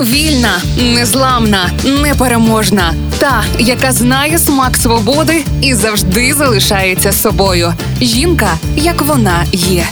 Вільна, незламна, непереможна. Та, яка знає смак свободи і завжди залишається собою. Жінка, як вона є.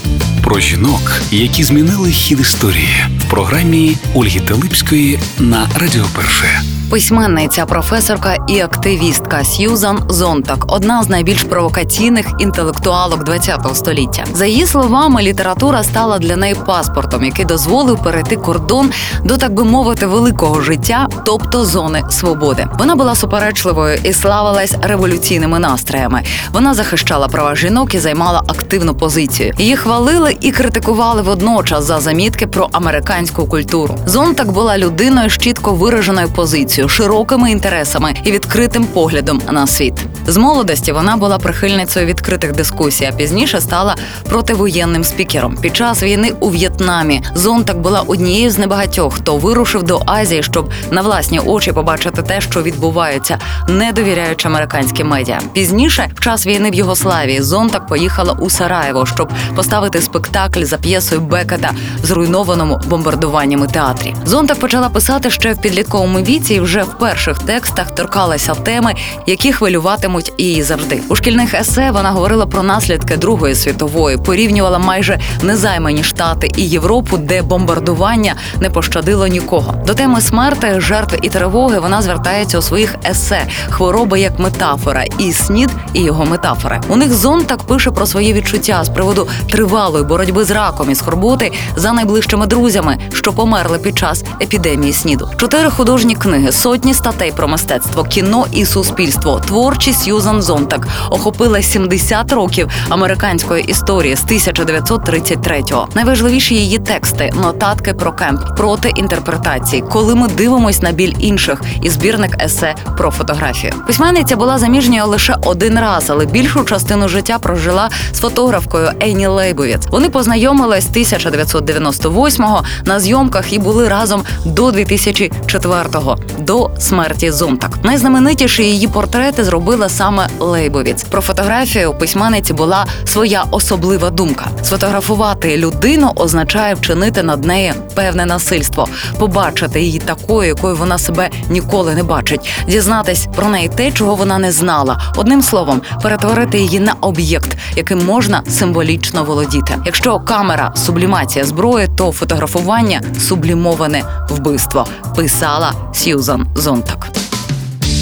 Про жінок, які змінили хід історії. В програмі Ольги Талибської на Радіоперше. Письменниця, професорка і активістка Сьюзен Зонтаг – одна з найбільш провокаційних інтелектуалок ХХ століття. За її словами, література стала для неї паспортом, який дозволив перейти кордон до, так би мовити, великого життя, тобто зони свободи. Вона була суперечливою і славилась революційними настроями. Вона захищала права жінок і займала активну позицію. Її хвалили і критикували водночас за замітки про американську культуру. Зонтаг була людиною з чітко вираженою позицією, широкими інтересами і відкритим поглядом на світ. З молодості вона була прихильницею відкритих дискусій, а пізніше стала противоєнним спікером. Під час війни у В'єтнамі Зонтаг була однією з небагатьох, хто вирушив до Азії, щоб на власні очі побачити те, що відбувається, не довіряючи американським медіа. Пізніше, в час війни в Югославії, Зонтаг поїхала у Сараєво, щоб поставити спектакль за п'єсою Беккета в зруйнованому бомбардуваннями театрі. Зонтаг почала писати ще в підлітковому віці і вже в перших текстах торкалася теми, які хвилюватимуть її завжди. У шкільних есе вона говорила про наслідки Другої світової, порівнювала майже незаймані Штати і Європу, де бомбардування не пощадило нікого. До теми смерти, жертв і тривоги вона звертається у своїх есе «Хвороба як метафора» і «Снід і його метафори». У них Зонтаг пише про свої відчуття з приводу тривалої боротьби з раком і скорботи за найближчими друзями, що померли під час епідемії СНІДу. 4 художні книги, сотні статей про мистецтво, кіно і суспільство. Творчість Сьюзен Зонтаг охопила 70 років американської історії з 1933-го. Найважливіші її тексти – нотатки про кемп, проти інтерпретації, коли ми дивимось на біль інших і збірник есе про фотографію. Письменниця була заміжньою лише один раз, але більшу частину життя прожила з фотографкою Енні Лейбовіц. Вони познайомились 1998-го на зйомках і були разом до 2004-го. До смерті Зонтаг. Найзнаменитіші її портрети зробила саме Лейбовіц. Про фотографію у письменниці була своя особлива думка. Сфотографувати людину означає вчинити над нею певне насильство, побачити її такою, якою вона себе ніколи не бачить, дізнатись про неї те, чого вона не знала. Одним словом, перетворити її на об'єкт, яким можна символічно володіти. Якщо камера – сублімація зброї, то фотографування – сублімоване вбивство, писала Сьюзен Зонтаг.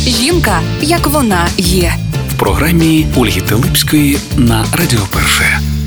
Жінка, як вона є. В програмі Ольги Талибської на Радіоперше.